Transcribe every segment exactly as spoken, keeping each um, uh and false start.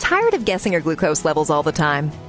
Tired of guessing your glucose levels all the time?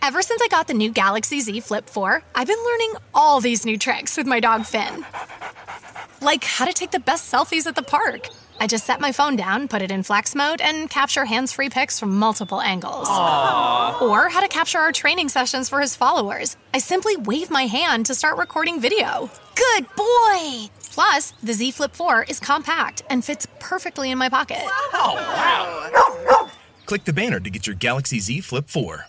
Ever since I got the new Galaxy Z Flip four, I've been learning all these new tricks with my dog, Finn. Like how to take the best selfies at the park. I just set my phone down, put it in flex mode, and capture hands-free pics from multiple angles. Aww. Or how to capture our training sessions for his followers. I simply wave my hand to start recording video. Good boy! Plus, the Z Flip four is compact and fits perfectly in my pocket. Wow! Wow. Click the banner to get your Galaxy Z Flip four.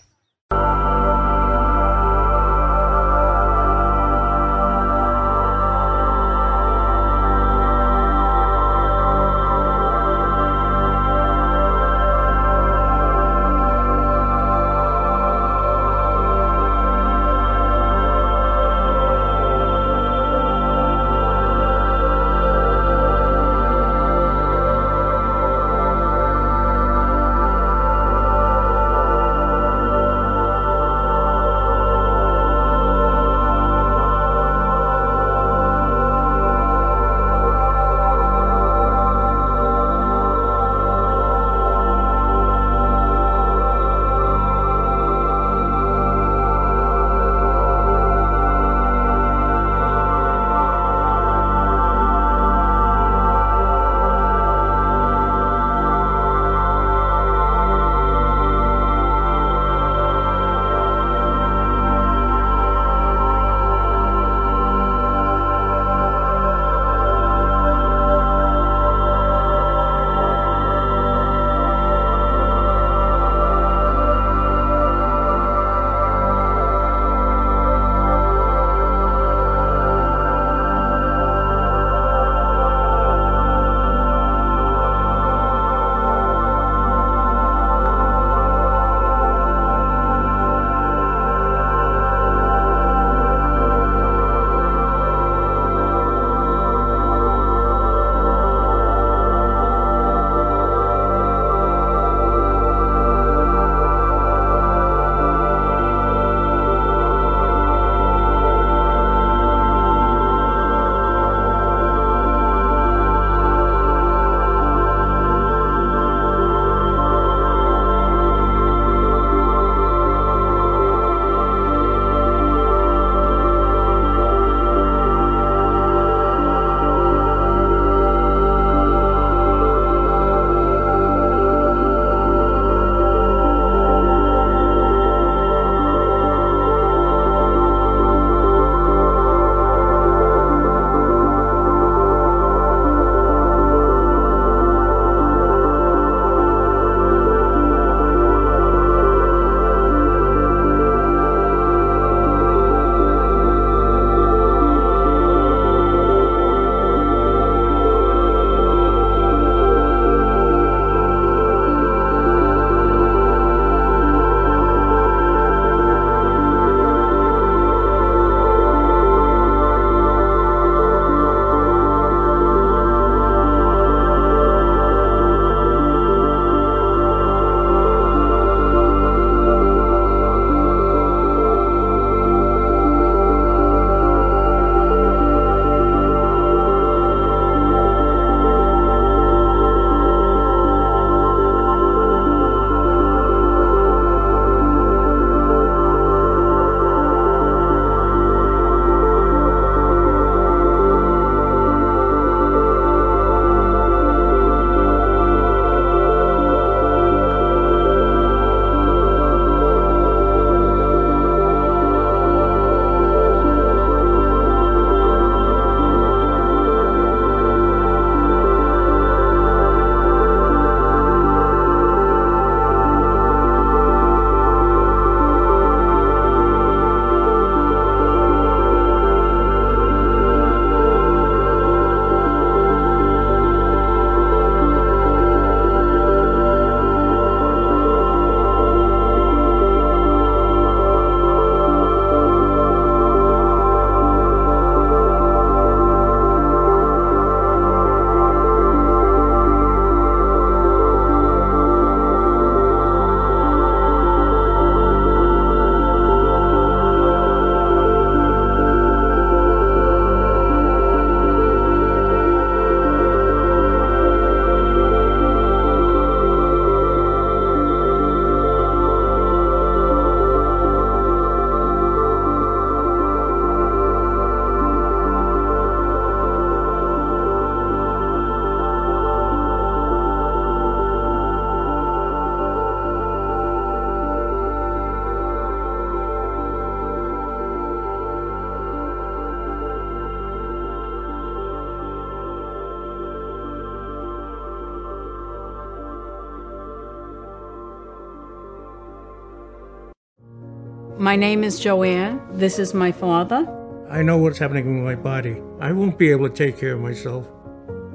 My name is Joanne. This is my father. I know what's happening with my body. I won't be able to take care of myself.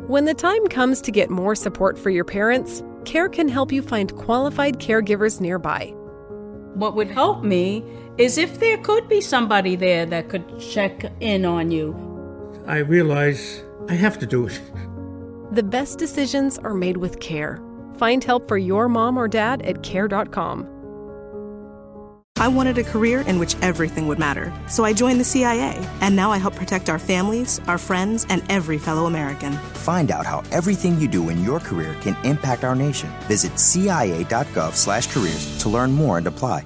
When the time comes to get more support for your parents, Care can help you find qualified caregivers nearby. What would help me is if there could be somebody there that could check in on you. I realize I have to do it. The best decisions are made with Care. Find help for your mom or dad at care dot com. I wanted a career in which everything would matter, so I joined the C I A, and now I help protect our families, our friends, and every fellow American. Find out how everything you do in your career can impact our nation. Visit C I A dot gov slash careers to learn more and apply.